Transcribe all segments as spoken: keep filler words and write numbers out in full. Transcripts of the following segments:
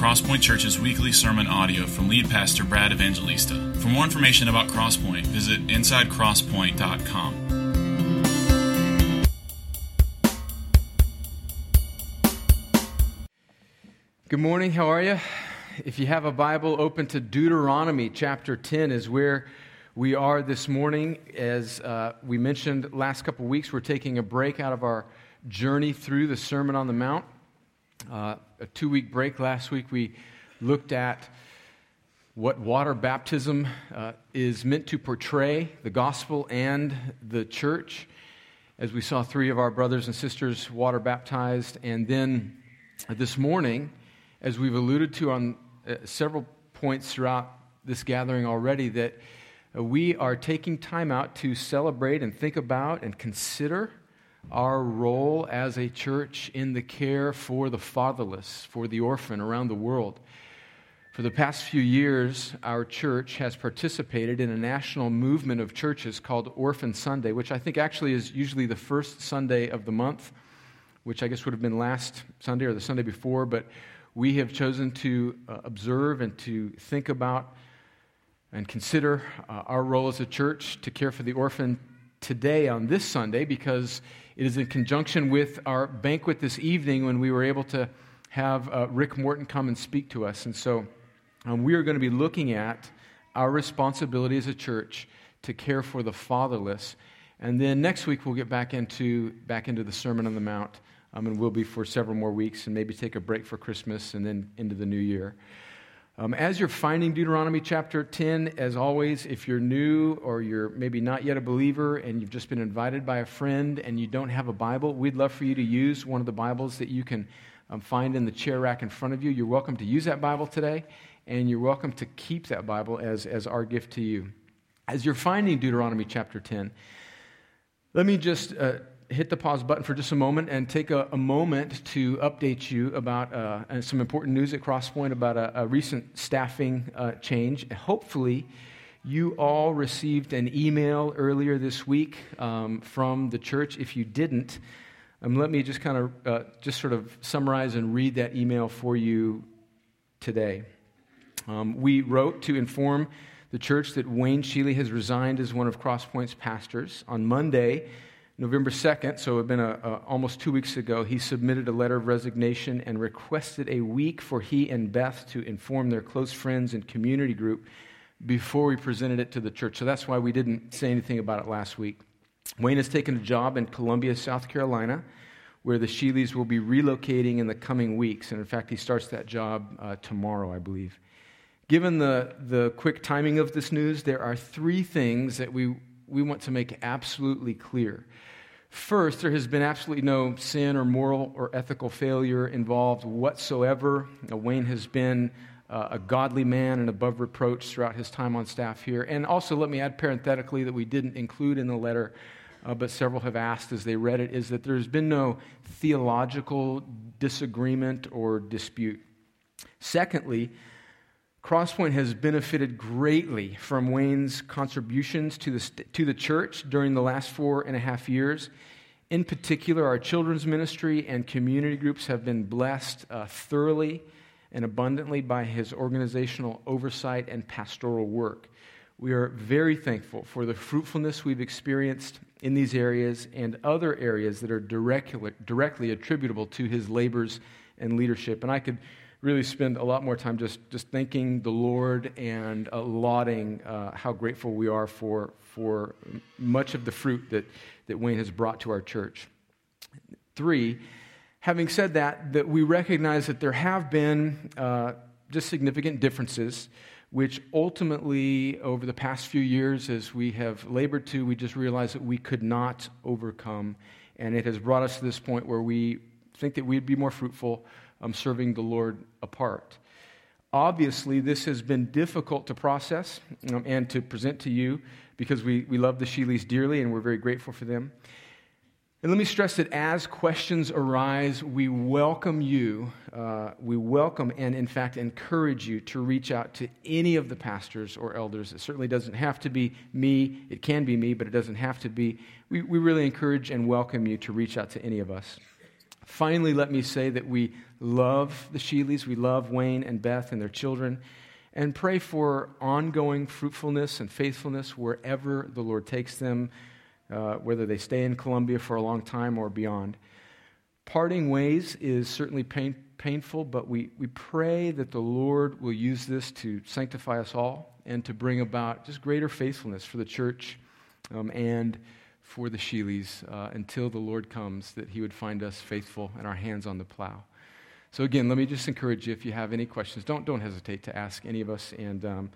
Crosspoint Church's weekly sermon audio from lead pastor Brad Evangelista. For more information about Crosspoint, visit inside crosspoint dot com. Good morning, how are you? If you have a Bible, open to Deuteronomy chapter ten is where we are this morning. As uh, we mentioned last couple weeks, we're taking a break out of our journey through the Sermon on the Mount. Uh, a two-week break last week, we looked at what water baptism uh, is meant to portray, the gospel and the church, as we saw three of our brothers and sisters water baptized. And then this morning, as we've alluded to on uh, several points throughout this gathering already, that uh, we are taking time out to celebrate and think about and consider our role as a church in the care for the fatherless, for the orphan around the world. For the past few years, our church has participated in a national movement of churches called Orphan Sunday, which I think actually is usually the first Sunday of the month, which I guess would have been last Sunday or the Sunday before, but we have chosen to uh, observe and to think about and consider uh, our role as a church to care for the orphan today on this Sunday, because it is in conjunction with our banquet this evening when we were able to have uh, Rick Morton come and speak to us. And so um, we are going to be looking at our responsibility as a church to care for the fatherless. And then next week we'll get back into back into the Sermon on the Mount. Um, and will be for several more weeks, and maybe take a break for Christmas and then into the new year. Um, as you're finding Deuteronomy chapter ten, as always, if you're new or you're maybe not yet a believer and you've just been invited by a friend and you don't have a Bible, we'd love for you to use one of the Bibles that you can um, find in the chair rack in front of you. You're welcome to use that Bible today, and you're welcome to keep that Bible as, as our gift to you. As you're finding Deuteronomy chapter ten, let me just Uh, hit the pause button for just a moment and take a, a moment to update you about uh, and some important news at Crosspoint about a, a recent staffing uh, change. Hopefully, you all received an email earlier this week um, from the church. If you didn't, um, let me just kind of uh, just sort of summarize and read that email for you today. Um, we wrote to inform the church that Wayne Sheely has resigned as one of Crosspoint's pastors on Monday, November second, so it had been a, a, almost two weeks ago, he submitted a letter of resignation and requested a week for he and Beth to inform their close friends and community group before we presented it to the church. So that's why we didn't say anything about it last week. Wayne has taken a job in Columbia, South Carolina, where the Sheelys will be relocating in the coming weeks. And in fact, he starts that job uh, tomorrow, I believe. Given the, the quick timing of this news, there are three things that we we want to make absolutely clear. First, there has been absolutely no sin or moral or ethical failure involved whatsoever. Now, Wayne has been uh, a godly man and above reproach throughout his time on staff here. And also, let me add parenthetically that we didn't include in the letter, uh, but several have asked as they read it, is that there's been no theological disagreement or dispute. Secondly, Crosspoint has benefited greatly from Wayne's contributions to the st- to the church during the last four and a half years. In particular, our children's ministry and community groups have been blessed uh, thoroughly and abundantly by his organizational oversight and pastoral work. We are very thankful for the fruitfulness we've experienced in these areas and other areas that are directly, directly attributable to his labors and leadership. And I could really spend a lot more time just, just thanking the Lord and uh, lauding uh, how grateful we are for for much of the fruit that, that Wayne has brought to our church. Three, having said that, that we recognize that there have been uh, just significant differences, which ultimately, over the past few years, as we have labored to, we just realized that we could not overcome. And it has brought us to this point where we think that we'd be more fruitful I'm serving the Lord apart. Obviously, this has been difficult to process um, and to present to you because we, we love the Sheelys dearly and we're very grateful for them. And let me stress that as questions arise, we welcome you, uh, we welcome and in fact encourage you to reach out to any of the pastors or elders. It certainly doesn't have to be me. It can be me, but it doesn't have to be. We, we really encourage and welcome you to reach out to any of us. Finally, let me say that we love the Sheelys. We love Wayne and Beth and their children, and pray for ongoing fruitfulness and faithfulness wherever the Lord takes them, uh, whether they stay in Columbia for a long time or beyond. Parting ways is certainly pain, painful, but we, we pray that the Lord will use this to sanctify us all and to bring about just greater faithfulness for the church um, and for the Sheelys uh, until the Lord comes, that he would find us faithful and our hands on the plow. So again, let me just encourage you, if you have any questions, don't don't hesitate to ask any of us. And um,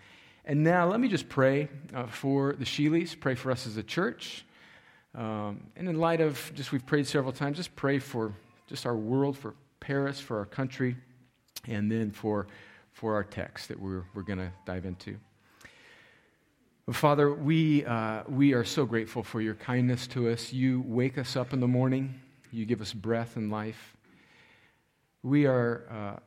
and now let me just pray uh, for the Sheelys, pray for us as a church. Um, and in light of just, we've prayed several times, just pray for just our world, for Paris, for our country, and then for for our text that we're we're going to dive into. Father, we uh, we are so grateful for your kindness to us. You wake us up in the morning. You give us breath and life. We are uh,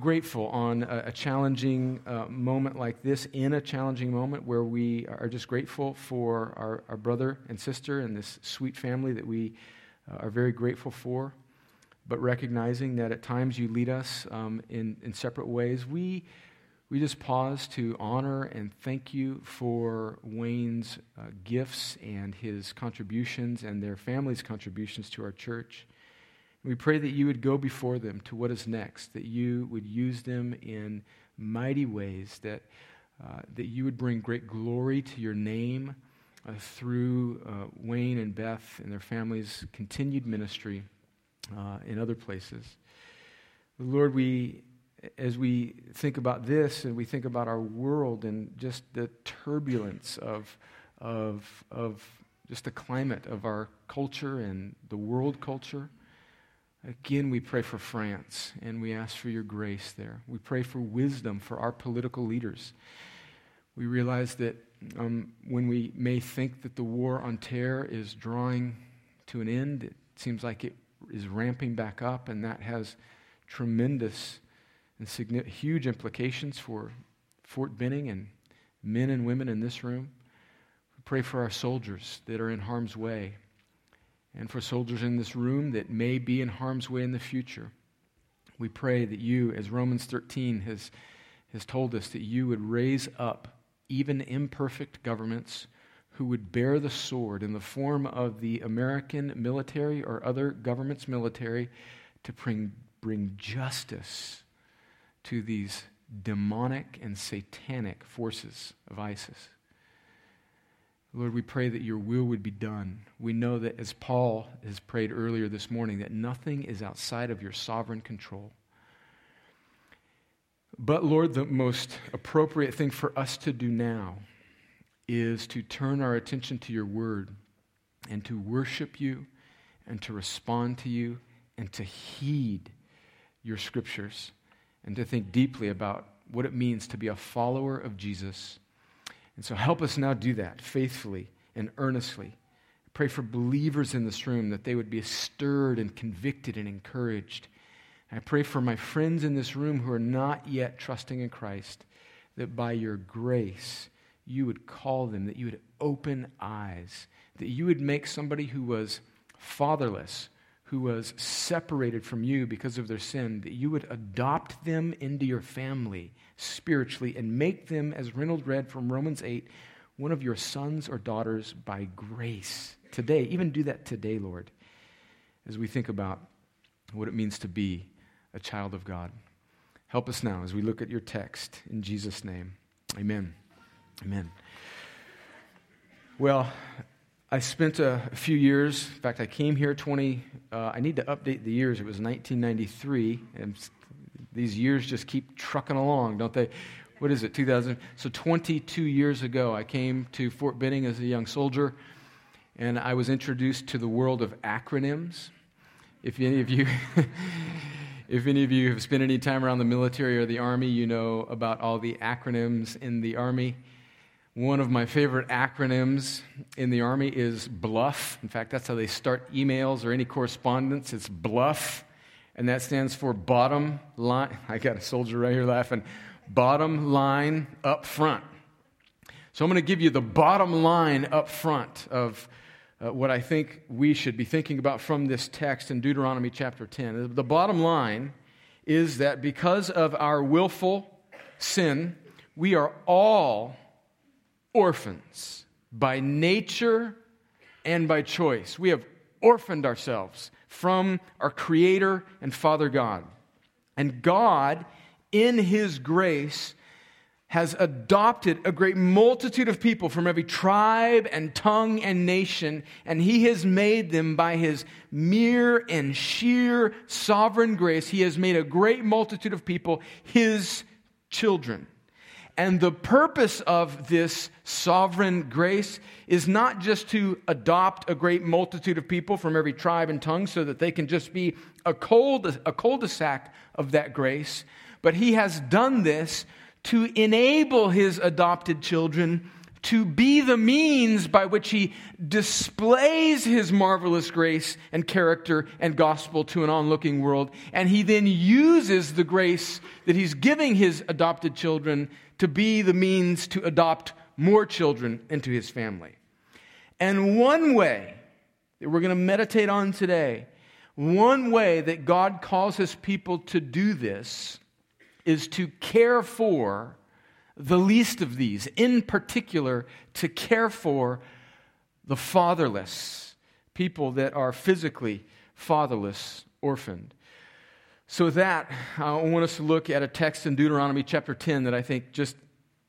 grateful on a, a challenging uh, moment like this, in a challenging moment where we are just grateful for our, our brother and sister and this sweet family that we uh, are very grateful for, but recognizing that at times you lead us um, in, in separate ways. We we just pause to honor and thank you for Wayne's uh, gifts and his contributions and their family's contributions to our church. We pray that you would go before them to what is next, that you would use them in mighty ways, that uh, that you would bring great glory to your name uh, through uh, Wayne and Beth and their families' continued ministry uh, in other places. Lord, we, as we think about this and we think about our world and just the turbulence of of of just the climate of our culture and the world culture, again, we pray for France, and we ask for your grace there. We pray for wisdom for our political leaders. We realize that um, when we may think that the war on terror is drawing to an end, it seems like it is ramping back up, and that has tremendous and significant, huge implications for Fort Benning and men and women in this room. We pray for our soldiers that are in harm's way, and for soldiers in this room that may be in harm's way in the future. We pray that you, as Romans thirteen has, has told us, that you would raise up even imperfect governments who would bear the sword in the form of the American military or other government's military to bring, bring justice to these demonic and satanic forces of ISIS. Lord, we pray that your will would be done. We know that, as Paul has prayed earlier this morning, that nothing is outside of your sovereign control. But Lord, the most appropriate thing for us to do now is to turn our attention to your word and to worship you and to respond to you and to heed your scriptures and to think deeply about what it means to be a follower of Jesus. And so help us now do that faithfully and earnestly. I pray for believers in this room that they would be stirred and convicted and encouraged. And I pray for my friends in this room who are not yet trusting in Christ, that by your grace you would call them, that you would open eyes, that you would make somebody who was fatherless, who was separated from you because of their sin, that you would adopt them into your family spiritually and make them, as Reynolds read from Romans eight, one of your sons or daughters by grace today. Even do that today, Lord, as we think about what it means to be a child of God. Help us now as we look at your text. In Jesus' name, amen. Amen. Well, I spent a few years, in fact, I came here twenty, uh, I need to update the years, it was nineteen ninety-three, and these years just keep trucking along, don't they? What is it, two thousand? So twenty-two years ago, I came to Fort Benning as a young soldier, and I was introduced to the world of acronyms. If any of you... If any of you have spent any time around the military or the Army, you know about all the acronyms in the Army. One of my favorite acronyms in the Army is BLUF. In fact, that's how they start emails or any correspondence. It's BLUF, and that stands for bottom line. I got a soldier right here laughing. Bottom line up front. So I'm going to give you the bottom line up front of uh, what I think we should be thinking about from this text in Deuteronomy chapter ten. The bottom line is that because of our willful sin, we are all orphans by nature and by choice. We have orphaned ourselves from our Creator and Father God. And God, in His grace, has adopted a great multitude of people from every tribe and tongue and nation, and He has made them by His mere and sheer sovereign grace. He has made a great multitude of people His children. And the purpose of this sovereign grace is not just to adopt a great multitude of people from every tribe and tongue so that they can just be a cold, a cul-de-sac of that grace, but He has done this to enable His adopted children to be the means by which He displays His marvelous grace and character and gospel to an onlooking world. And He then uses the grace that He's giving His adopted children to be the means to adopt more children into His family. And one way that we're going to meditate on today, one way that God calls His people to do this is to care for the least of these, in particular, to care for the fatherless, people that are physically fatherless, orphaned. So with that, I want us to look at a text in Deuteronomy chapter ten that I think just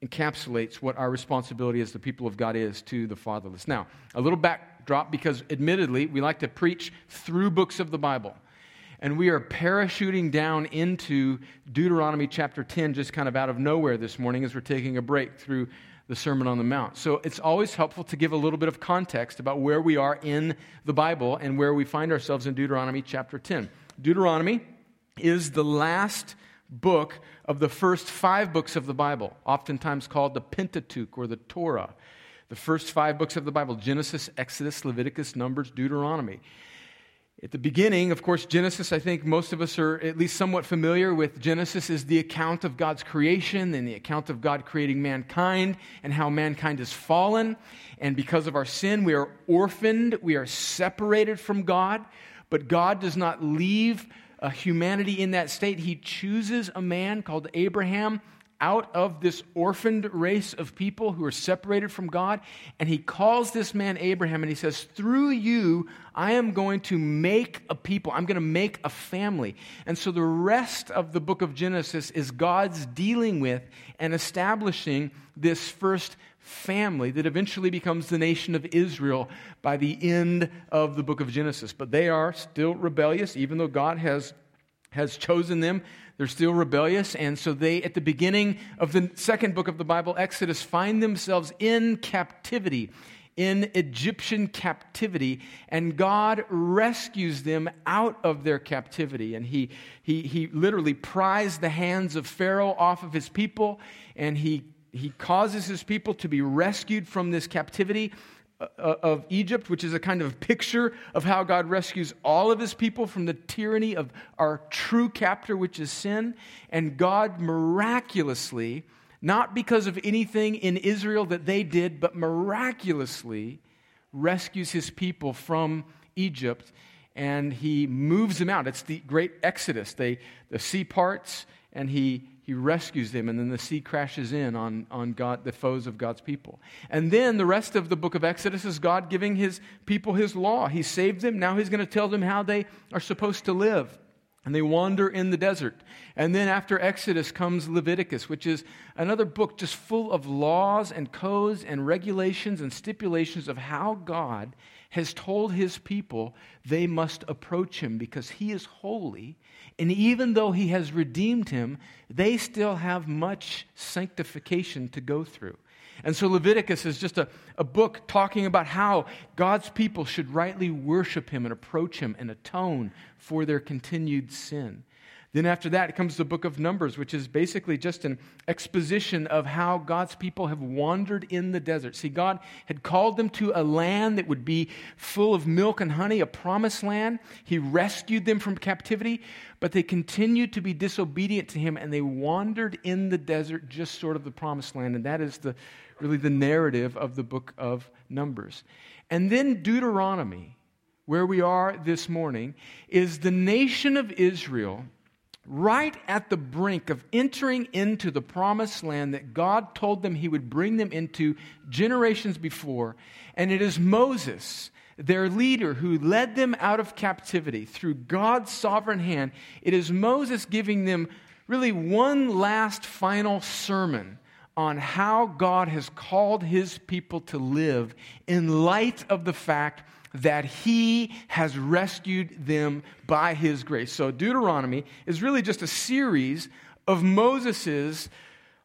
encapsulates what our responsibility as the people of God is to the fatherless. Now, a little backdrop, because admittedly, we like to preach through books of the Bible. And we are parachuting down into Deuteronomy chapter ten just kind of out of nowhere this morning as we're taking a break through the Sermon on the Mount. So it's always helpful to give a little bit of context about where we are in the Bible and where we find ourselves in Deuteronomy chapter ten. Deuteronomy is the last book of the first five books of the Bible, oftentimes called the Pentateuch or the Torah. The first five books of the Bible: Genesis, Exodus, Leviticus, Numbers, Deuteronomy. At the beginning, of course, Genesis, I think most of us are at least somewhat familiar with. Genesis is the account of God's creation and the account of God creating mankind and how mankind has fallen. And because of our sin, we are orphaned. We are separated from God. But God does not leave humanity in that state. He chooses a man called Abraham out of this orphaned race of people who are separated from God. And He calls this man Abraham, and He says, through you, I am going to make a people. I'm going to make a family. And so the rest of the book of Genesis is God's dealing with and establishing this first family that eventually becomes the nation of Israel by the end of the book of Genesis. But they are still rebellious, even though God has has chosen them. They're still rebellious, and so they, at the beginning of the second book of the Bible, Exodus, find themselves in captivity, in Egyptian captivity, and God rescues them out of their captivity. And he, he, he literally pries the hands of Pharaoh off of his people, and he, he causes his people to be rescued from this captivity of Egypt, which is a kind of picture of how God rescues all of His people from the tyranny of our true captor, which is sin. And God miraculously, not because of anything in Israel that they did, but miraculously rescues His people from Egypt, and He moves them out. It's the great Exodus. They, the sea parts, and He He rescues them, and then the sea crashes in on, on God, the foes of God's people. And then the rest of the book of Exodus is God giving His people His law. He saved them. Now He's going to tell them how they are supposed to live. And they wander in the desert. And then after Exodus comes Leviticus, which is another book just full of laws and codes and regulations and stipulations of how God has told His people they must approach Him because He is holy. And even though He has redeemed him, they still have much sanctification to go through. And so Leviticus is just a, a book talking about how God's people should rightly worship Him and approach Him and atone for their continued sin. Then after that comes the book of Numbers, which is basically just an exposition of how God's people have wandered in the desert. See, God had called them to a land that would be full of milk and honey, a promised land. He rescued them from captivity, but they continued to be disobedient to Him, and they wandered in the desert, just sort of the promised land. And that is the really the narrative of the book of Numbers. And then Deuteronomy, where we are this morning, is the nation of Israel right at the brink of entering into the promised land that God told them He would bring them into generations before. And it is Moses, their leader, who led them out of captivity through God's sovereign hand. It is Moses giving them really one last final sermon on how God has called His people to live in light of the fact that He has rescued them by His grace. So Deuteronomy is really just a series of Moses's,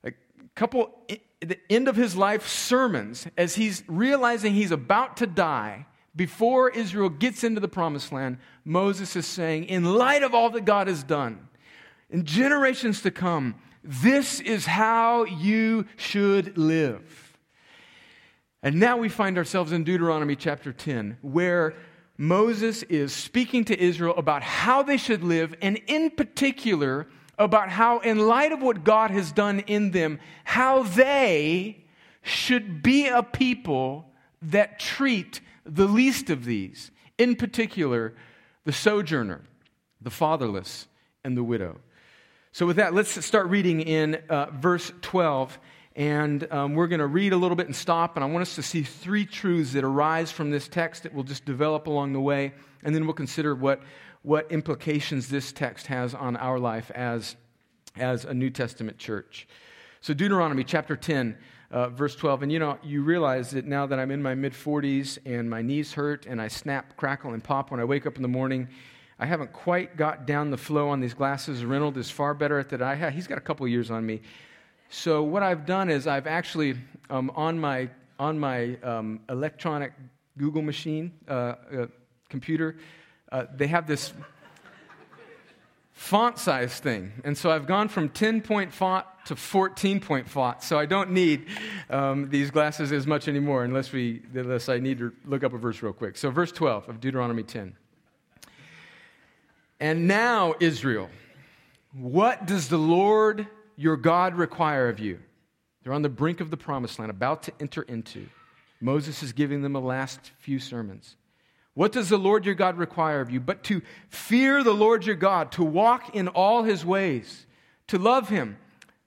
a couple, the end of his life sermons as he's realizing he's about to die. Before Israel gets into the promised land, Moses is saying, in light of all that God has done, in generations to come, this is how you should live. And now we find ourselves in Deuteronomy chapter ten, where Moses is speaking to Israel about how they should live, and in particular, about how, in light of what God has done in them, how they should be a people that treat the least of these, in particular, the sojourner, the fatherless, and the widow. So with that, let's start reading in uh, verse twelve. And um, we're going to read a little bit and stop, and I want us to see three truths that arise from this text that will just develop along the way, and then we'll consider what, what implications this text has on our life as, as a New Testament church. So Deuteronomy chapter ten, uh, verse twelve, and you know, you realize that now that I'm in my mid-forties and my knees hurt and I snap, crackle, and pop when I wake up in the morning, I haven't quite got down the flow on these glasses. Reynolds is far better at that I have. He's got a couple years on me. So what I've done is I've actually, um, on my on my um, electronic Google machine, uh, uh, computer, uh, they have this font size thing. And so I've gone from ten-point font to fourteen-point font. So I don't need um, these glasses as much anymore unless, we, unless I need to look up a verse real quick. So verse twelve of Deuteronomy ten. And now, Israel, what does the Lord your God require of you? They're on the brink of the promised land, about to enter into. Moses is giving them the last few sermons. What does the Lord your God require of you? But to fear the Lord your God, to walk in all His ways, to love Him,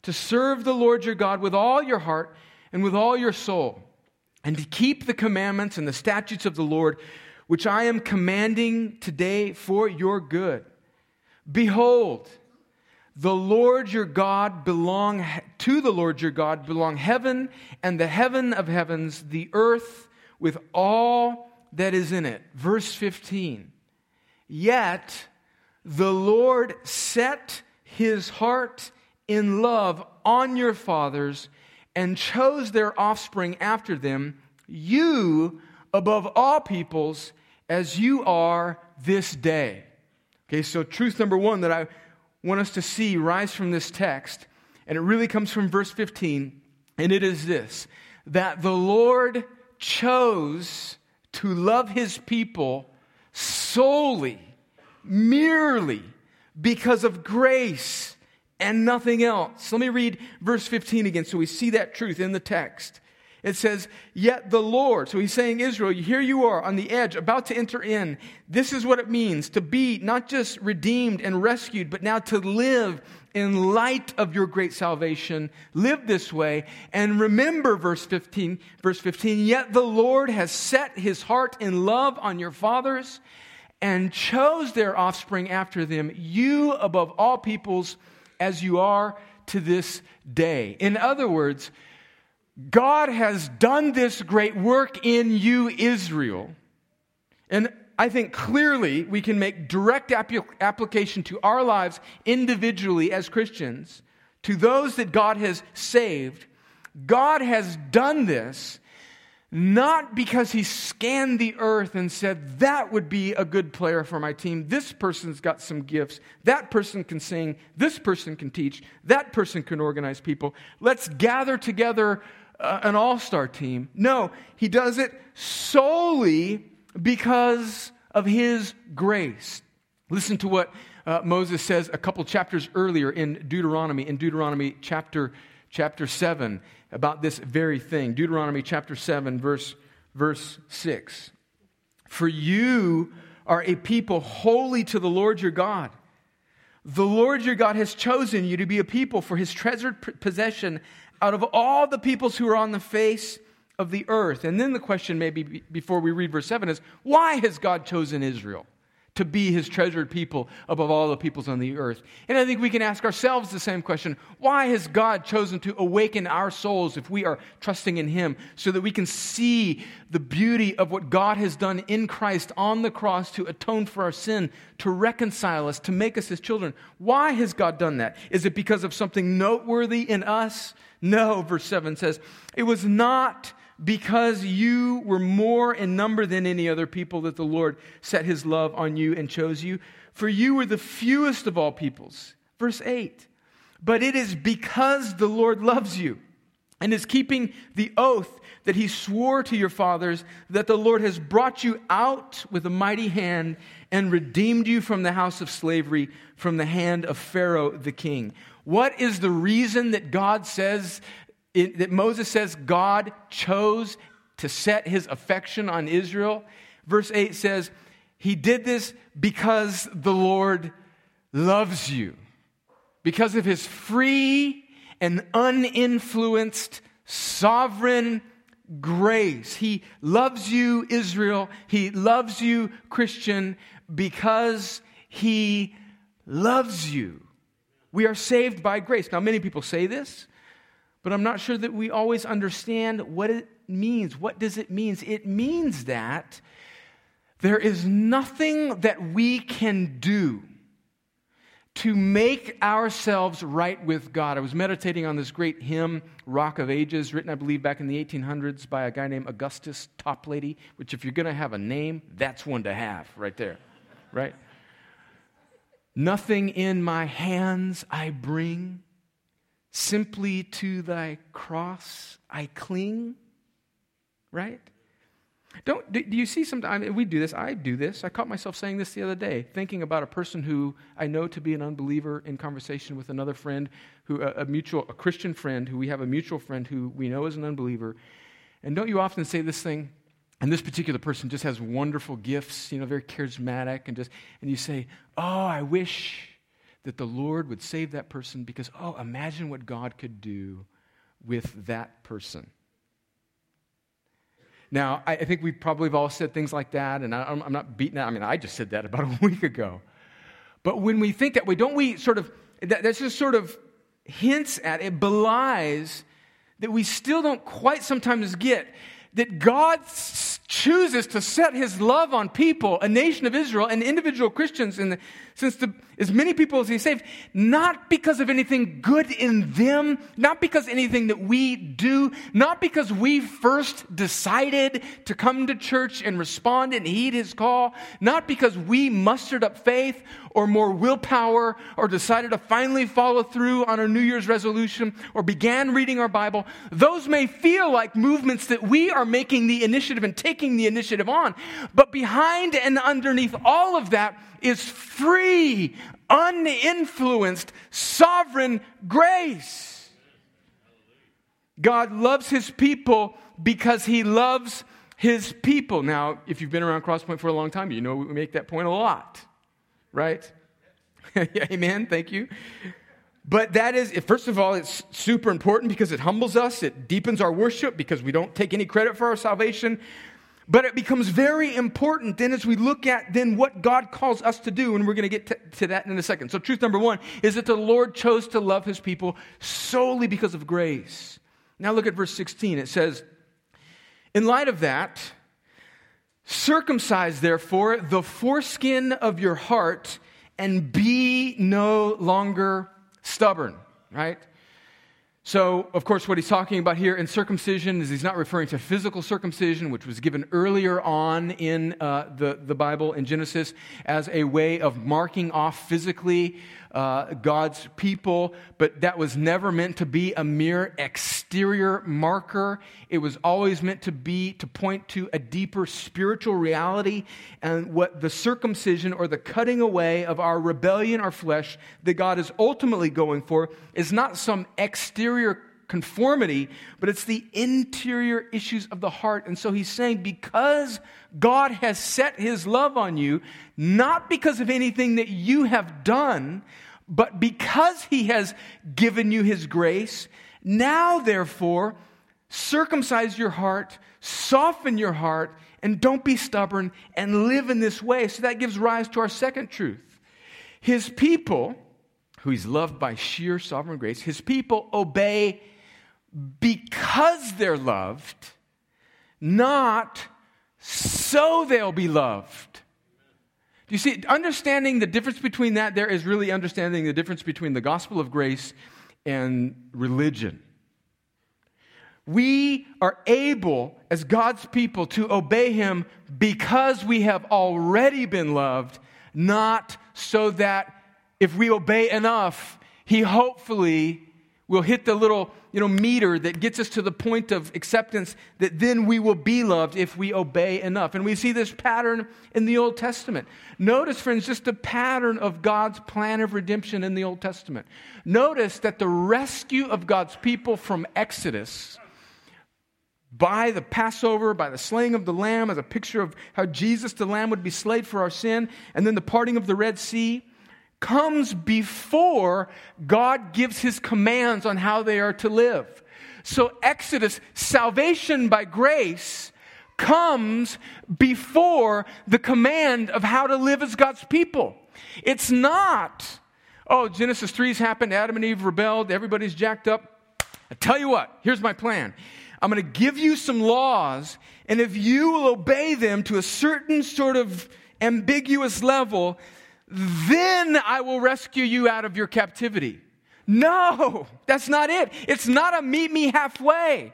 to serve the Lord your God with all your heart and with all your soul, and to keep the commandments and the statutes of the Lord, which I am commanding today for your good. Behold, The Lord your God belong to the Lord your God belong heaven and the heaven of heavens, the earth with all that is in it. Verse fifteen. Yet the Lord set His heart in love on your fathers and chose their offspring after them, you above all peoples, as you are this day. Okay, so truth number one that I want us to see rise from this text, and it really comes from verse fifteen, and it is this, that the Lord chose to love His people solely, merely, because of grace and nothing else. Let me read verse fifteen again so we see that truth in the text. It says, yet the Lord, so He's saying, Israel, here you are on the edge, about to enter in. This is what it means to be not just redeemed and rescued, but now to live in light of your great salvation. Live this way. And remember verse fifteen, verse fifteen, yet the Lord has set His heart in love on your fathers and chose their offspring after them, you above all peoples, as you are to this day. In other words, God has done this great work in you, Israel. And I think clearly we can make direct application to our lives individually as Christians, to those that God has saved. God has done this Not because he scanned the earth and said, that would be a good player for my team. This person's got some gifts. That person can sing. This person can teach. That person can organize people. Let's gather together uh, an all-star team. No, he does it solely because of his grace. Listen to what uh, Moses says a couple chapters earlier in Deuteronomy, in Deuteronomy chapter Chapter seven, about this very thing. Deuteronomy chapter seven, verse, verse six. For you are a people holy to the Lord your God. The Lord your God has chosen you to be a people for his treasured possession out of all the peoples who are on the face of the earth. And then the question maybe before we read verse seven is, why has God chosen Israel to be his treasured people above all the peoples on the earth? And I think we can ask ourselves the same question. Why has God chosen to awaken our souls if we are trusting in him so that we can see the beauty of what God has done in Christ on the cross to atone for our sin, to reconcile us, to make us his children? Why has God done that? Is it because of something noteworthy in us? No, verse seven says, it was not because you were more in number than any other people that the Lord set his love on you and chose you, for you were the fewest of all peoples. Verse eight, but it is because the Lord loves you and is keeping the oath that he swore to your fathers that the Lord has brought you out with a mighty hand and redeemed you from the house of slavery, from the hand of Pharaoh the king. What is the reason that God says It, that Moses says God chose to set his affection on Israel? Verse eight says, he did this because the Lord loves you, because of his free and uninfluenced sovereign grace. He loves you, Israel. He loves you, Christian, because he loves you. We are saved by grace. Now, many people say this, but I'm not sure that we always understand what it means. What does it mean? It means that there is nothing that we can do to make ourselves right with God. I was meditating on this great hymn, Rock of Ages, written, I believe, back in the eighteen hundreds by a guy named Augustus Toplady, which if you're going to have a name, that's one to have right there, right? Nothing in my hands I bring. Simply to thy cross I cling, right? Don't do, do you see sometimes, we do this, I do this. I caught myself saying this the other day, thinking about a person who I know to be an unbeliever in conversation with another friend, who a, a mutual, a Christian friend, who we have a mutual friend who we know is an unbeliever. And don't you often say this thing, and this particular person just has wonderful gifts, you know, very charismatic, and just, and you say, oh, I wish that the Lord would save that person because, oh, imagine what God could do with that person. Now, I, I think we probably have all said things like that, and I, I'm not beating that. I mean, I just said that about a week ago. But when we think that way, don't we sort of, that, that's just sort of hints at, it belies that we still don't quite sometimes get that God chooses to set his love on people, a nation of Israel, and individual Christians, in the, since the, as many people as he saved, not because of anything good in them, not because anything that we do, not because we first decided to come to church and respond and heed his call, not because we mustered up faith or more willpower or decided to finally follow through on our New Year's resolution or began reading our Bible. Those may feel like movements that we are making the initiative and taking the initiative on, but behind and underneath all of that is free, uninfluenced, sovereign grace. God loves his people because he loves his people. Now, if you've been around Crosspoint for a long time, you know we make that point a lot, right? Amen. Thank you. But that is, first of all, it's super important because it humbles us, it deepens our worship because we don't take any credit for our salvation. But it becomes very important then as we look at then what God calls us to do, and we're going to get t- to that in a second. So truth number one is that the Lord chose to love his people solely because of grace. Now look at verse sixteen. It says, in light of that, circumcise therefore the foreskin of your heart and be no longer stubborn, right? So, of course, what he's talking about here in circumcision is he's not referring to physical circumcision, which was given earlier on in uh, the, the Bible in Genesis as a way of marking off physically uh, God's people, but that was never meant to be a mere exterior marker. It was always meant to be to point to a deeper spiritual reality and what the circumcision or the cutting away of our rebellion, our flesh, that God is ultimately going for is not some exterior conformity, but it's the interior issues of the heart. And so he's saying, because God has set his love on you, not because of anything that you have done, but because he has given you his grace, now therefore, circumcise your heart, soften your heart, and don't be stubborn, and live in this way. So that gives rise to our second truth. His people, who he's loved by sheer sovereign grace, his people obey because they're loved, not so they'll be loved. Do you see, understanding the difference between that there is really understanding the difference between the gospel of grace and religion. We are able, as God's people, to obey him because we have already been loved, not so that if we obey enough, he hopefully will hit the little, you know, meter that gets us to the point of acceptance that then we will be loved if we obey enough. And we see this pattern in the Old Testament. Notice, friends, just the pattern of God's plan of redemption in the Old Testament. Notice that the rescue of God's people from Exodus by the Passover, by the slaying of the lamb, as a picture of how Jesus the Lamb would be slayed for our sin, and then the parting of the Red Sea, comes before God gives his commands on how they are to live. So Exodus, salvation by grace, comes before the command of how to live as God's people. It's not, oh, Genesis three's happened, Adam and Eve rebelled, everybody's jacked up. I tell you what, here's my plan. I'm going to give you some laws, and if you will obey them to a certain sort of ambiguous level, then I will rescue you out of your captivity. No, that's not it. It's not a meet me halfway.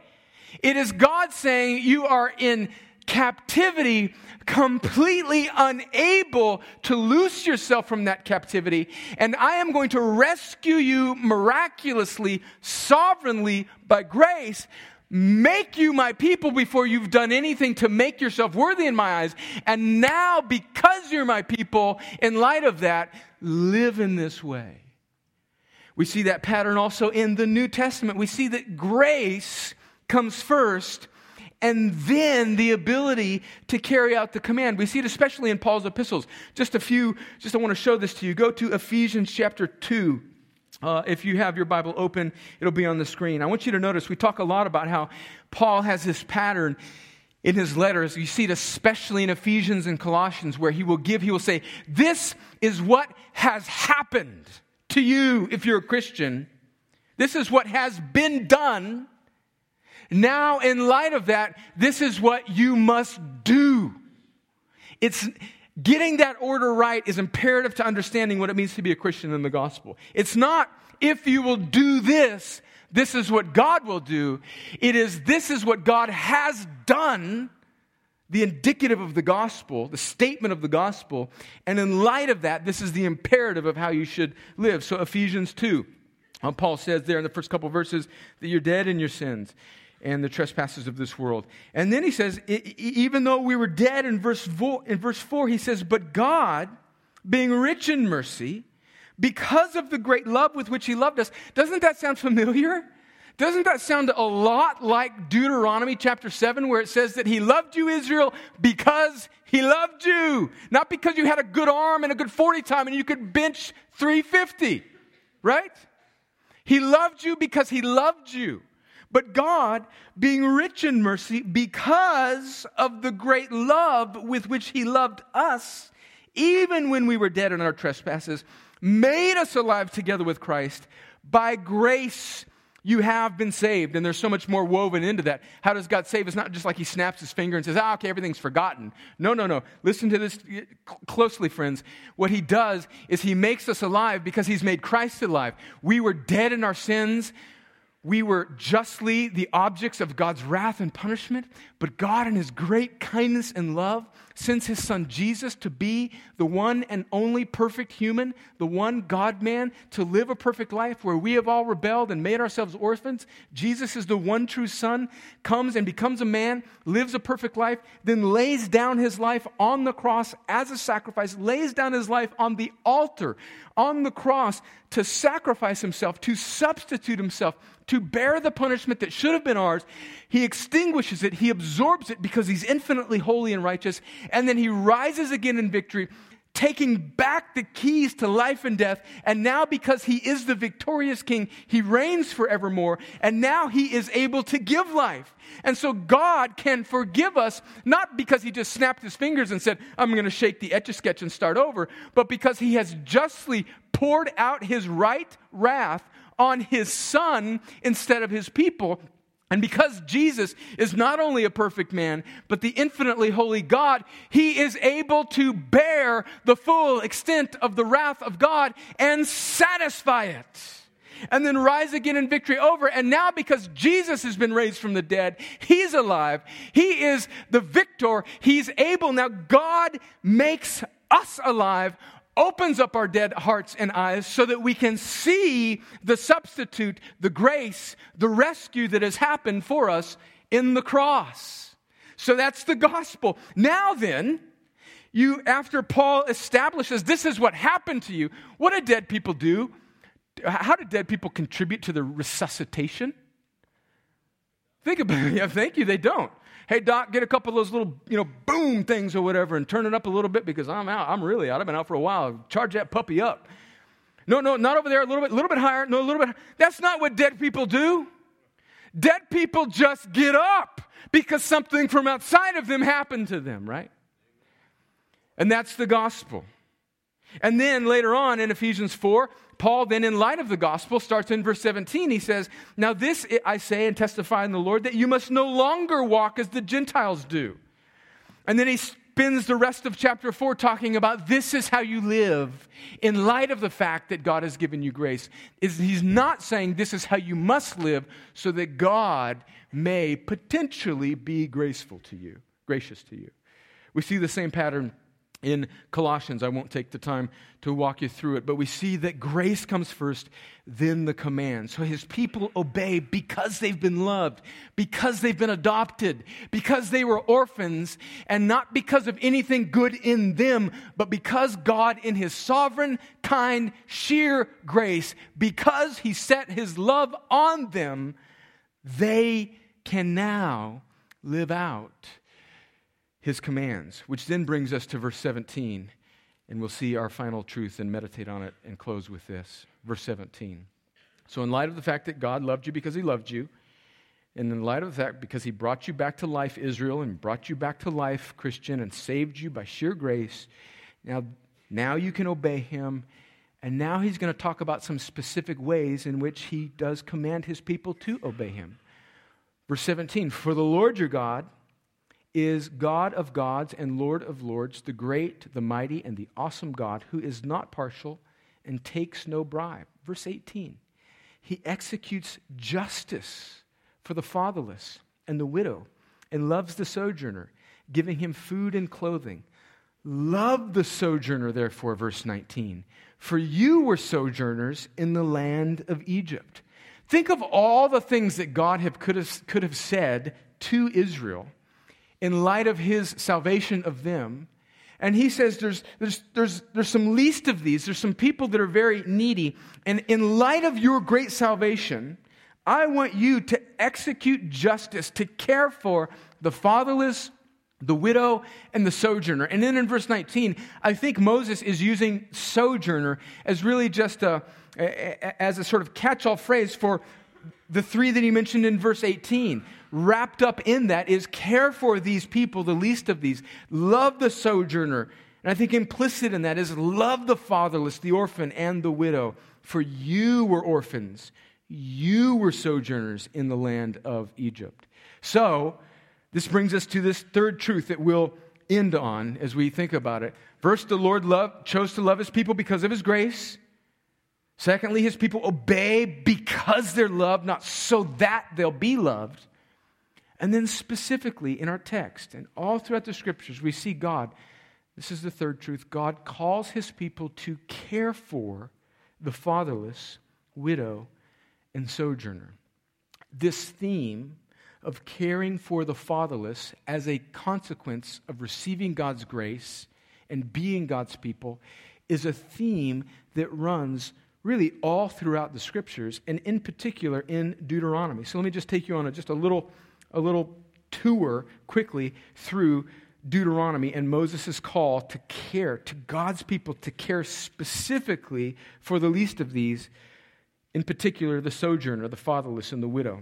It is God saying you are in captivity, completely unable to loose yourself from that captivity, and I am going to rescue you miraculously, sovereignly, by grace, make you my people before you've done anything to make yourself worthy in my eyes. And now, because you're my people, in light of that, live in this way. We see that pattern also in the New Testament. We see that grace comes first, and then the ability to carry out the command. We see it especially in Paul's epistles. Just a few, just I want to show this to you. Go to Ephesians chapter two. Uh, if you have your Bible open, it'll be on the screen. I want you to notice we talk a lot about how Paul has this pattern in his letters. You see it especially in Ephesians and Colossians, where he will give, he will say, this is what has happened to you if you're a Christian. This is what has been done. Now, in light of that, this is what you must do. It's... Getting that order right is imperative to understanding what it means to be a Christian in the gospel. It's not, if you will do this, this is what God will do. It is, this is what God has done, the indicative of the gospel, the statement of the gospel. And in light of that, this is the imperative of how you should live. So Ephesians two, Paul says there in the first couple verses that you're dead in your sins and the trespasses of this world. And then he says, even though we were dead, in verse four, he says, but God, being rich in mercy, because of the great love with which he loved us. Doesn't that sound familiar? Doesn't that sound a lot like Deuteronomy chapter seven, where it says that he loved you, Israel, because he loved you. Not because you had a good arm and a good forty time and you could bench three fifty, right? He loved you because he loved you. But God, being rich in mercy, because of the great love with which he loved us, even when we were dead in our trespasses, made us alive together with Christ. By grace you have been saved. And there's so much more woven into that. How does God save? It's not just like he snaps his finger and says, ah, okay, everything's forgotten. No, no, no. Listen to this closely, friends. What he does is he makes us alive because he's made Christ alive. We were dead in our sins. we were justly the objects of God's wrath and punishment, but God in his great kindness and love sends his son Jesus to be the one and only perfect human, the one God-man, to live a perfect life where we have all rebelled and made ourselves orphans. Jesus is the one true son, comes and becomes a man, lives a perfect life, then lays down his life on the cross as a sacrifice, lays down his life on the altar, on the cross, to sacrifice himself, to substitute himself, to bear the punishment that should have been ours. He extinguishes it. He absorbs it because he's infinitely holy and righteous. And then he rises again in victory, taking back the keys to life and death. And now, because he is the victorious king, he reigns forevermore. And now he is able to give life. And so God can forgive us, not because he just snapped his fingers and said, I'm going to shake the Etch-a-Sketch and start over, but because he has justly poured out his right wrath on his son instead of his people. And because Jesus is not only a perfect man, but the infinitely holy God, he is able to bear the full extent of the wrath of God and satisfy it, and then rise again in victory over. And now, because Jesus has been raised from the dead, he's alive, he is the victor, he's able. Now God makes us alive, opens up our dead hearts and eyes so that we can see the substitute, the grace, the rescue that has happened for us in the cross. So that's the gospel. Now then, you, after Paul establishes this is what happened to you, what did dead people do? How did dead people contribute to the resuscitation? Think about it. Yeah, thank you. They don't. Hey, doc, get a couple of those little, you know, boom things or whatever and turn it up a little bit because I'm out. I'm really out. I've been out for a while. Charge that puppy up. No, no, not over there. A little bit, a little bit higher. No, a little bit. That's not what dead people do. Dead people just get up because something from outside of them happened to them, right? And that's the gospel. And then later on in Ephesians four, Paul then, in light of the gospel, starts in verse seventeen. He says, now this I say and testify in the Lord, that you must no longer walk as the Gentiles do. And then he spends the rest of chapter four talking about this is how you live in light of the fact that God has given you grace. He's not saying this is how you must live so that God may potentially be graceful to you, gracious to you. We see the same pattern in Colossians. I won't take the time to walk you through it, but we see that grace comes first, then the command. So his people obey because they've been loved, because they've been adopted, because they were orphans, and not because of anything good in them, but because God in his sovereign, kind, sheer grace, because he set his love on them, they can now live out his commands, which then brings us to verse seventeen, and we'll see our final truth and meditate on it and close with this. Verse seventeen. So in light of the fact that God loved you because he loved you, and in light of the fact because he brought you back to life, Israel, and brought you back to life, Christian, and saved you by sheer grace, now, now you can obey him. And now he's going to talk about some specific ways in which he does command his people to obey him. Verse seventeen, for the Lord your God is God of gods and Lord of lords, the great, the mighty, and the awesome God, who is not partial and takes no bribe. Verse eighteen, he executes justice for the fatherless and the widow, and loves the sojourner, giving him food and clothing. Love the sojourner, therefore, verse nineteen, for you were sojourners in the land of Egypt. Think of all the things that God have, could have, could have said to Israel in light of his salvation of them. And he says there's, there's, there's, there's some least of these. There's some people that are very needy. And in light of your great salvation, I want you to execute justice, to care for the fatherless, the widow, and the sojourner. And then in verse nineteen, I think Moses is using sojourner as really just a, as a sort of catch-all phrase for the three that he mentioned in verse eighteen. Wrapped up in that is care for these people, the least of these. Love the sojourner. And I think implicit in that is love the fatherless, the orphan, and the widow. For you were orphans. You were sojourners in the land of Egypt. So this brings us to this third truth that we'll end on as we think about it. First, the Lord loved, chose to love his people because of his grace. Secondly, his people obey because they're loved, not so that they'll be loved. And then specifically in our text and all throughout the scriptures, we see God, this is the third truth, God calls his people to care for the fatherless, widow, and sojourner. This theme of caring for the fatherless as a consequence of receiving God's grace and being God's people is a theme that runs really all throughout the scriptures, and in particular in Deuteronomy. So let me just take you on a, just a little, a little tour quickly through Deuteronomy and Moses' call to care, to God's people, to care specifically for the least of these, in particular the sojourner, the fatherless, and the widow.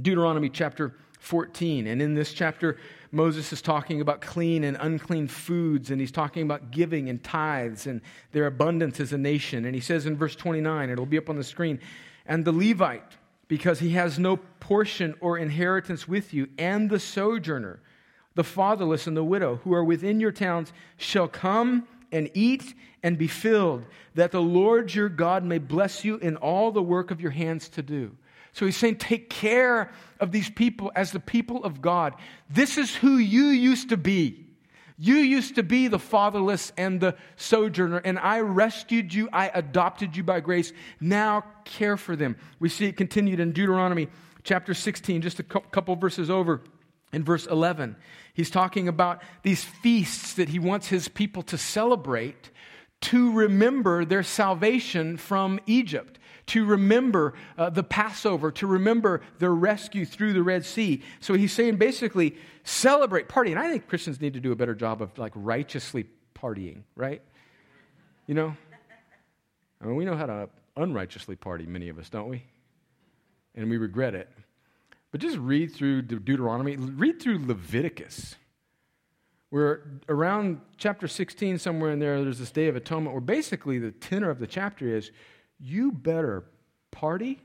Deuteronomy chapter fourteen, and in this chapter, Moses is talking about clean and unclean foods, and he's talking about giving and tithes and their abundance as a nation. And he says in verse twenty-nine, it'll be up on the screen, and the Levite, because he has no portion or inheritance with you, and the sojourner, the fatherless and the widow, who are within your towns, shall come and eat and be filled, that the Lord your God may bless you in all the work of your hands to do. So he's saying, take care of these people as the people of God. This is who you used to be. You used to be the fatherless and the sojourner, and I rescued you, I adopted you by grace. Now care for them. We see it continued in Deuteronomy chapter sixteen, just a couple verses over. In verse eleven, he's talking about these feasts that he wants his people to celebrate to remember their salvation from Egypt, to remember uh, the Passover, to remember their rescue through the Red Sea. So he's saying basically, celebrate, party. And I think Christians need to do a better job of like righteously partying, right? You know? I mean, we know how to unrighteously party, many of us, don't we? And we regret it. But just read through De- Deuteronomy, read through Leviticus. Where around chapter sixteen, somewhere in there, there's this Day of Atonement where basically the tenor of the chapter is, you better party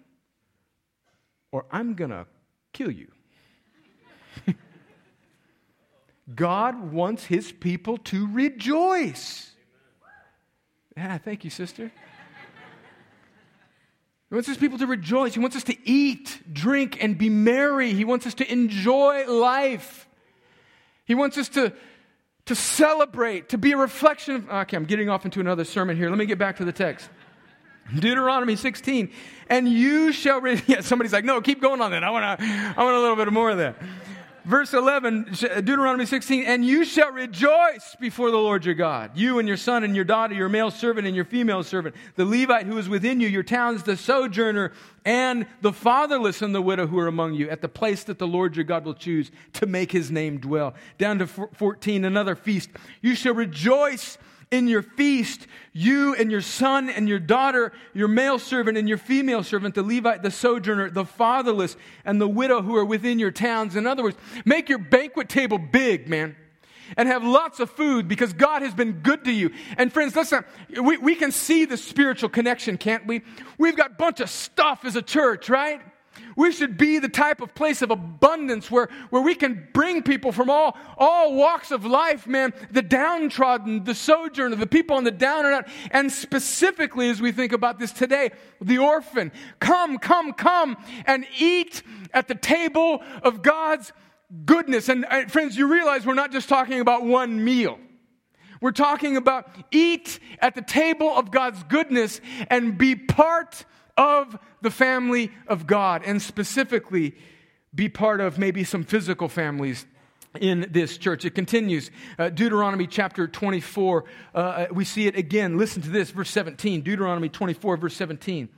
or I'm going to kill you. God wants his people to rejoice. Yeah, thank you, sister. He wants his people to rejoice. He wants us to eat, drink, and be merry. He wants us to enjoy life. He wants us to to celebrate, to be a reflection of... Okay, I'm getting off into another sermon here. Let me get back to the text. Deuteronomy sixteen, and you shall... Re- yeah, somebody's like, no, keep going on that. I want I want a little bit more of that. Verse eleven, Deuteronomy sixteen, and you shall rejoice before the Lord your God, you and your son and your daughter, your male servant and your female servant, the Levite who is within you, your towns, the sojourner, and the fatherless and the widow who are among you, at the place that the Lord your God will choose to make his name dwell. Down to fourteen, another feast. You shall rejoice in your feast, you and your son and your daughter, your male servant and your female servant, the Levite, the sojourner, the fatherless, and the widow who are within your towns. In other words, make your banquet table big, man, and have lots of food because God has been good to you. And friends, listen, we, we can see the spiritual connection, can't we? We've got a bunch of stuff as a church, right? We should be the type of place of abundance where, where we can bring people from all, all walks of life, man, the downtrodden, the sojourner, the people on the down and out, and specifically as we think about this today, the orphan. Come, come, come and eat at the table of God's goodness. And, and friends, you realize we're not just talking about one meal. We're talking about eat at the table of God's goodness and be part of the family of God, and specifically be part of maybe some physical families in this church. It continues. Uh, Deuteronomy chapter twenty-four, uh, we see it again. Listen to this, verse seventeen. Deuteronomy twenty-four, verse seventeen.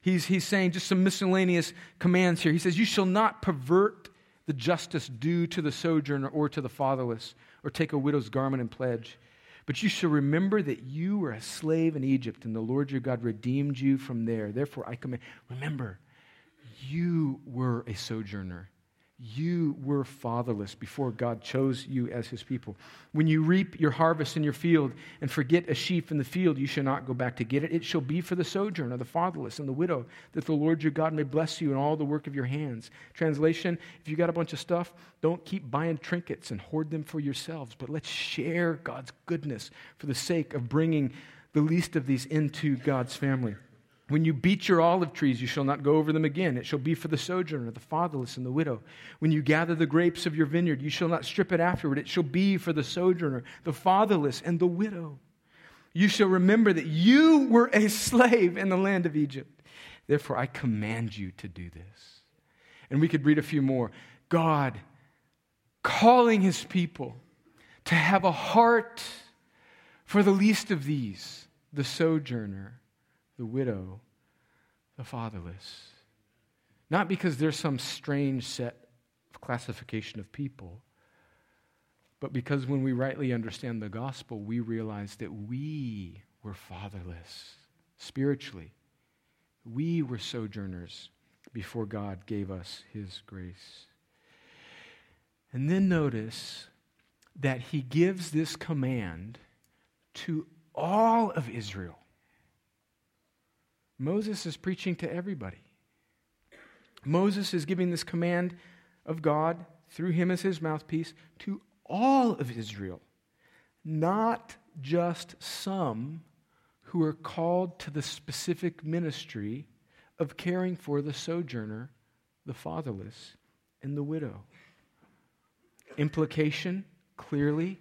He's, he's saying just some miscellaneous commands here. He says, you shall not pervert the justice due to the sojourner or to the fatherless, or take a widow's garment and pledge. But you shall remember that you were a slave in Egypt, and the Lord your God redeemed you from there. Therefore, I command. Remember, you were a sojourner. You were fatherless before God chose you as his people. When you reap your harvest in your field and forget a sheaf in the field, you shall not go back to get it. It shall be for the sojourner, the fatherless, and the widow, that the Lord your God may bless you in all the work of your hands. Translation, if you got a bunch of stuff, don't keep buying trinkets and hoard them for yourselves, but let's share God's goodness for the sake of bringing the least of these into God's family. When you beat your olive trees, you shall not go over them again. It shall be for the sojourner, the fatherless, and the widow. When you gather the grapes of your vineyard, you shall not strip it afterward. It shall be for the sojourner, the fatherless, and the widow. You shall remember that you were a slave in the land of Egypt. Therefore, I command you to do this. And we could read a few more. God calling his people to have a heart for the least of these, the sojourner, the widow, the fatherless. Not because there's some strange set of classification of people, but because when we rightly understand the gospel, we realize that we were fatherless spiritually. We were sojourners before God gave us his grace. And then notice that he gives this command to all of Israel. Moses is preaching to everybody. Moses is giving this command of God, through him as his mouthpiece, to all of Israel, not just some who are called to the specific ministry of caring for the sojourner, the fatherless, and the widow. Implication, clearly,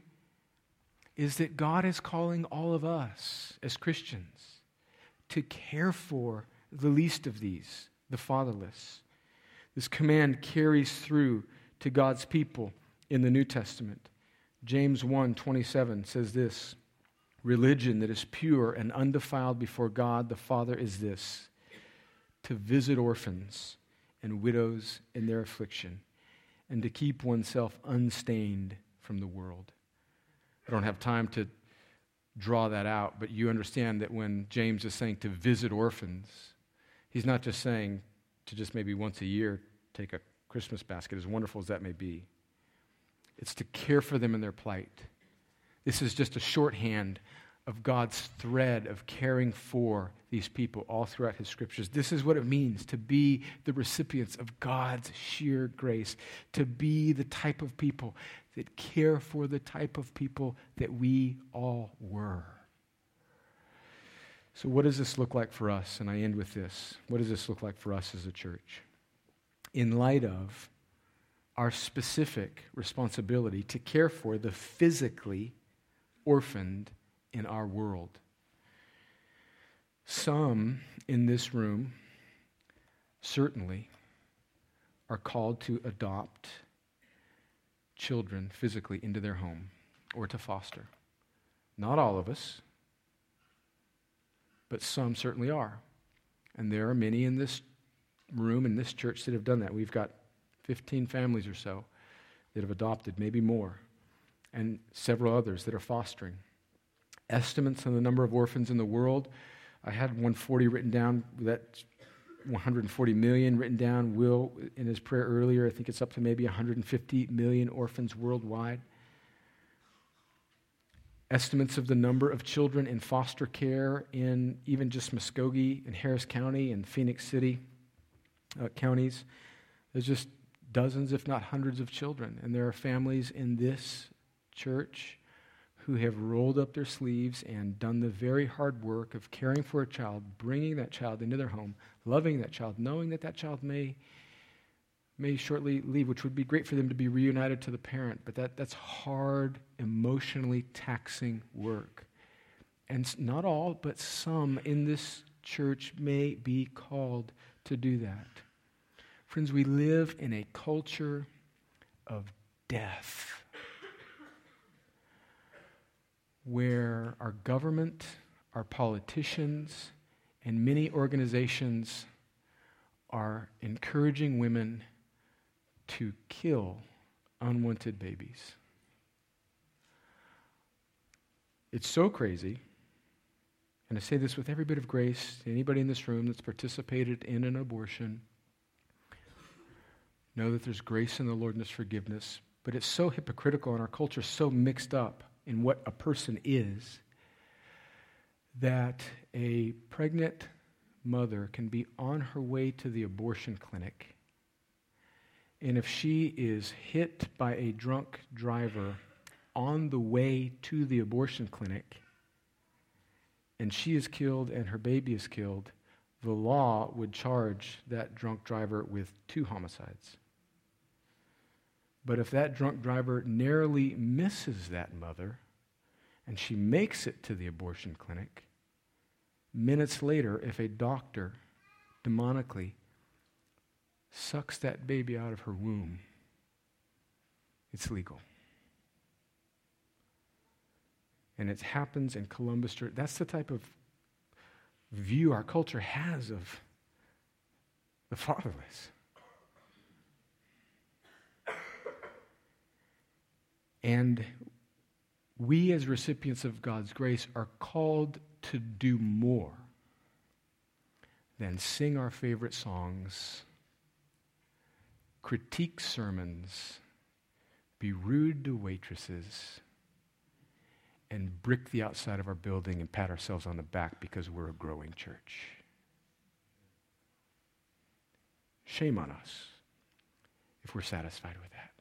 is that God is calling all of us as Christians to care for the least of these, the fatherless. This command carries through to God's people in the New Testament. James one twenty-seven says this, "Religion that is pure and undefiled before God the Father is this, to visit orphans and widows in their affliction, and to keep oneself unstained from the world." I don't have time to draw that out, but you understand that when James is saying to visit orphans, he's not just saying to just maybe once a year take a Christmas basket, as wonderful as that may be. It's to care for them in their plight. This is just a shorthand of God's thread of caring for these people all throughout his scriptures. This is what it means to be the recipients of God's sheer grace, to be the type of people that care for the type of people that we all were. So what does this look like for us? And I end with this. What does this look like for us as a church? In light of our specific responsibility to care for the physically orphaned in our world. Some in this room certainly are called to adopt children physically into their home or to foster. Not all of us, but some certainly are. And there are many in this room, in this church, that have done that. We've got fifteen families or so that have adopted, maybe more, and several others that are fostering. Estimates on the number of orphans in the world. I had one hundred forty written down, that's one hundred forty million written down. Will, in his prayer earlier, I think it's up to maybe one hundred fifty million orphans worldwide. Estimates of the number of children in foster care in even just Muskogee and Harris County and Phoenix City uh, counties. There's just dozens, if not hundreds, of children. And there are families in this church who have rolled up their sleeves and done the very hard work of caring for a child, bringing that child into their home, loving that child, knowing that that child may, may shortly leave, which would be great for them to be reunited to the parent, but that, that's hard, emotionally taxing work. And not all, but some in this church may be called to do that. Friends, we live in a culture of death, where our government, our politicians, and many organizations are encouraging women to kill unwanted babies. It's so crazy, and I say this with every bit of grace to anybody in this room that's participated in an abortion. Know that there's grace in the Lord and there's forgiveness, but it's so hypocritical and our culture so mixed up in what a person is, that a pregnant mother can be on her way to the abortion clinic, and if she is hit by a drunk driver on the way to the abortion clinic, and she is killed and her baby is killed, the law would charge that drunk driver with two homicides. But if that drunk driver narrowly misses that mother and she makes it to the abortion clinic, minutes later, if a doctor demonically sucks that baby out of her womb, it's legal. And it happens in Columbus Church. That's the type of view our culture has of the fatherless. And we as recipients of God's grace are called to do more than sing our favorite songs, critique sermons, be rude to waitresses, and brick the outside of our building and pat ourselves on the back because we're a growing church. Shame on us if we're satisfied with that.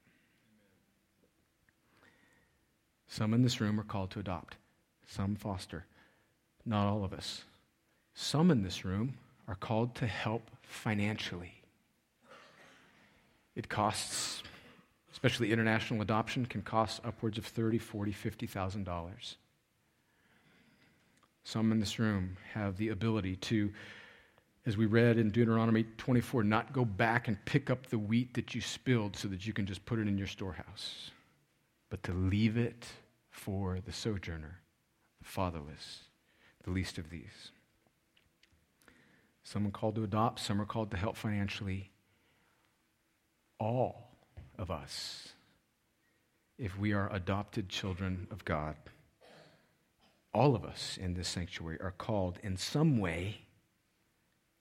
Some in this room are called to adopt, some foster, not all of us. Some in this room are called to help financially. It costs, especially international adoption, can cost upwards of thirty thousand dollars, forty thousand dollars, fifty thousand dollars. Some in this room have the ability to, as we read in Deuteronomy twenty-four, not go back and pick up the wheat that you spilled so that you can just put it in your storehouse, but to leave it for the sojourner, the fatherless, the least of these. Some are called to adopt, some are called to help financially. All of us, if we are adopted children of God, all of us in this sanctuary are called in some way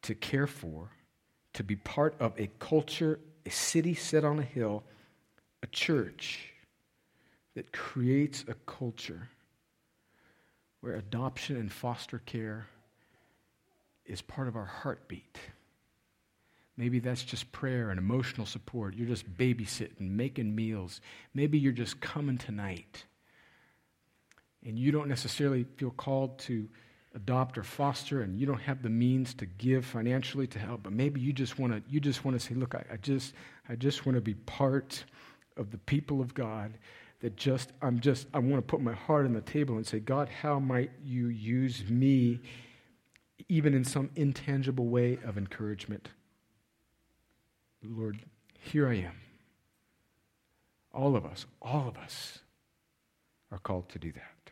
to care for, to be part of a culture, a city set on a hill, a church that creates a culture where adoption and foster care is part of our heartbeat. Maybe that's just prayer and emotional support. You're just babysitting, making meals. Maybe you're just coming tonight. And you don't necessarily feel called to adopt or foster, and you don't have the means to give financially to help, but maybe you just want to you just want to say, look, I, I just I just want to be part of the people of God. That just, I'm just, I want to put my heart on the table and say, God, how might you use me, even in some intangible way of encouragement? Lord, here I am. All of us, all of us are called to do that.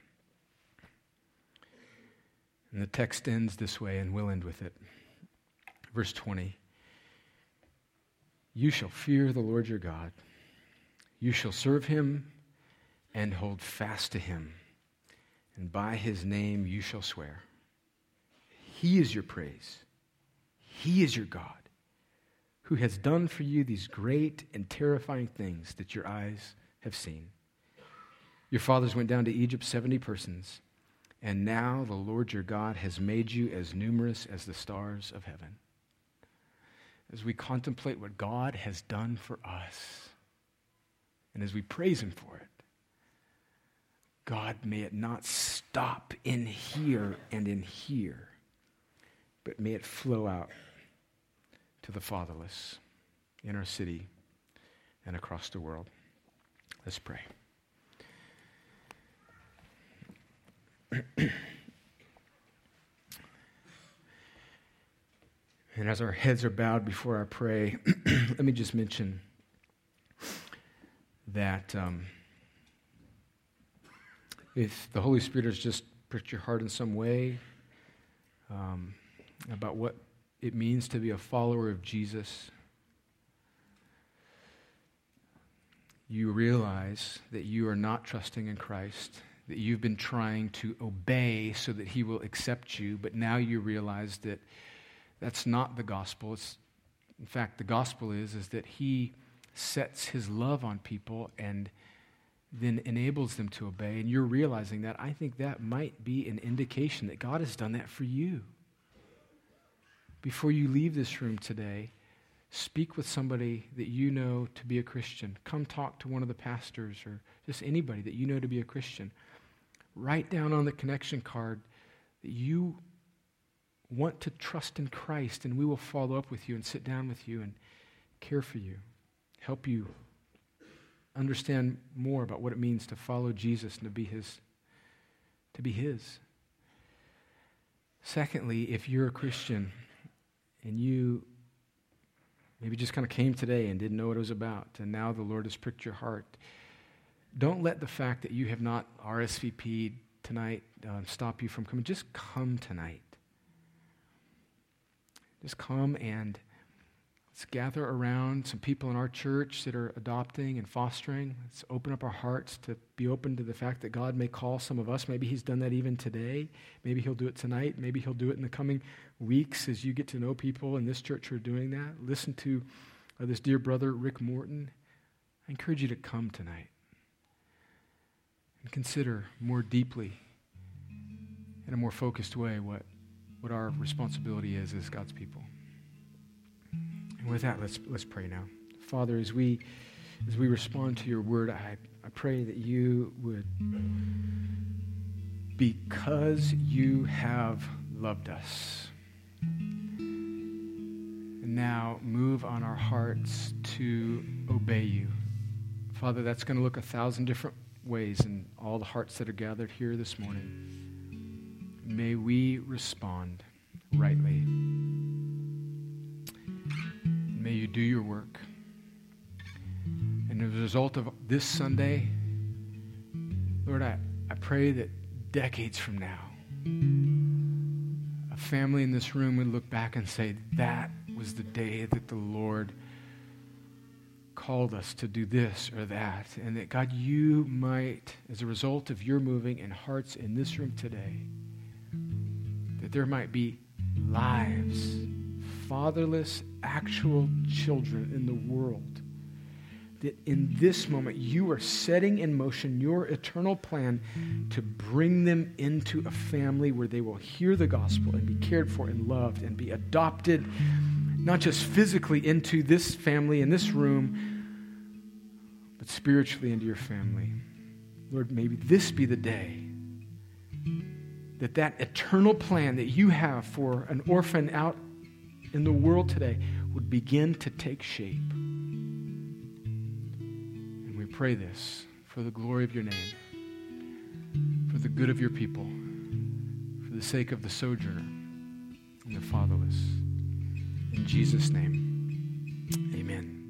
And the text ends this way, and we'll end with it. Verse twenty, you shall fear the Lord your God, you shall serve him, and hold fast to him, and by his name you shall swear. He is your praise. He is your God, who has done for you these great and terrifying things that your eyes have seen. Your fathers went down to Egypt, seventy persons, and now the Lord your God has made you as numerous as the stars of heaven. As we contemplate what God has done for us, and as we praise him for it, God, may it not stop in here and in here, but may it flow out to the fatherless in our city and across the world. Let's pray. And as our heads are bowed before I pray, let me just mention that... Um, If the Holy Spirit has just pricked your heart in some way um, about what it means to be a follower of Jesus, you realize that you are not trusting in Christ, that you've been trying to obey so that he will accept you, but now you realize that that's not the gospel. It's, in fact, the gospel is, is that he sets his love on people and then enables them to obey, and you're realizing that, I think that might be an indication that God has done that for you. Before you leave this room today, speak with somebody that you know to be a Christian. Come talk to one of the pastors or just anybody that you know to be a Christian. Write down on the connection card that you want to trust in Christ, and we will follow up with you and sit down with you and care for you, help you understand more about what it means to follow Jesus and to be his, to be his. Secondly, if you're a Christian and you maybe just kind of came today and didn't know what it was about, and now the Lord has pricked your heart, don't let the fact that you have not R S V P'd tonight uh, stop you from coming. Just come tonight. Just come and let's gather around some people in our church that are adopting and fostering. Let's open up our hearts to be open to the fact that God may call some of us. Maybe he's done that even today. Maybe he'll do it tonight. Maybe he'll do it in the coming weeks as you get to know people in this church who are doing that. Listen to uh, this dear brother, Rick Morton. I encourage you to come tonight and consider more deeply in a more focused way what what our responsibility is as God's people. And with that, let's let's pray now. Father, as we as we respond to your word, I, I pray that you would, because you have loved us, now move on our hearts to obey you. Father, that's going to look a thousand different ways in all the hearts that are gathered here this morning. May we respond rightly. May you do your work. And as a result of this Sunday, Lord, I, I pray that decades from now, a family in this room would look back and say, that was the day that the Lord called us to do this or that. And that, God, you might, as a result of your moving in hearts in this room today, that there might be lives, fatherless, actual children in the world, that in this moment you are setting in motion your eternal plan to bring them into a family where they will hear the gospel and be cared for and loved and be adopted, not just physically into this family, in this room, but spiritually into your family. Lord, maybe this be the day that that eternal plan that you have for an orphan out in the world today would begin to take shape. And we pray this for the glory of your name, for the good of your people, for the sake of the sojourner and the fatherless. In Jesus' name, amen.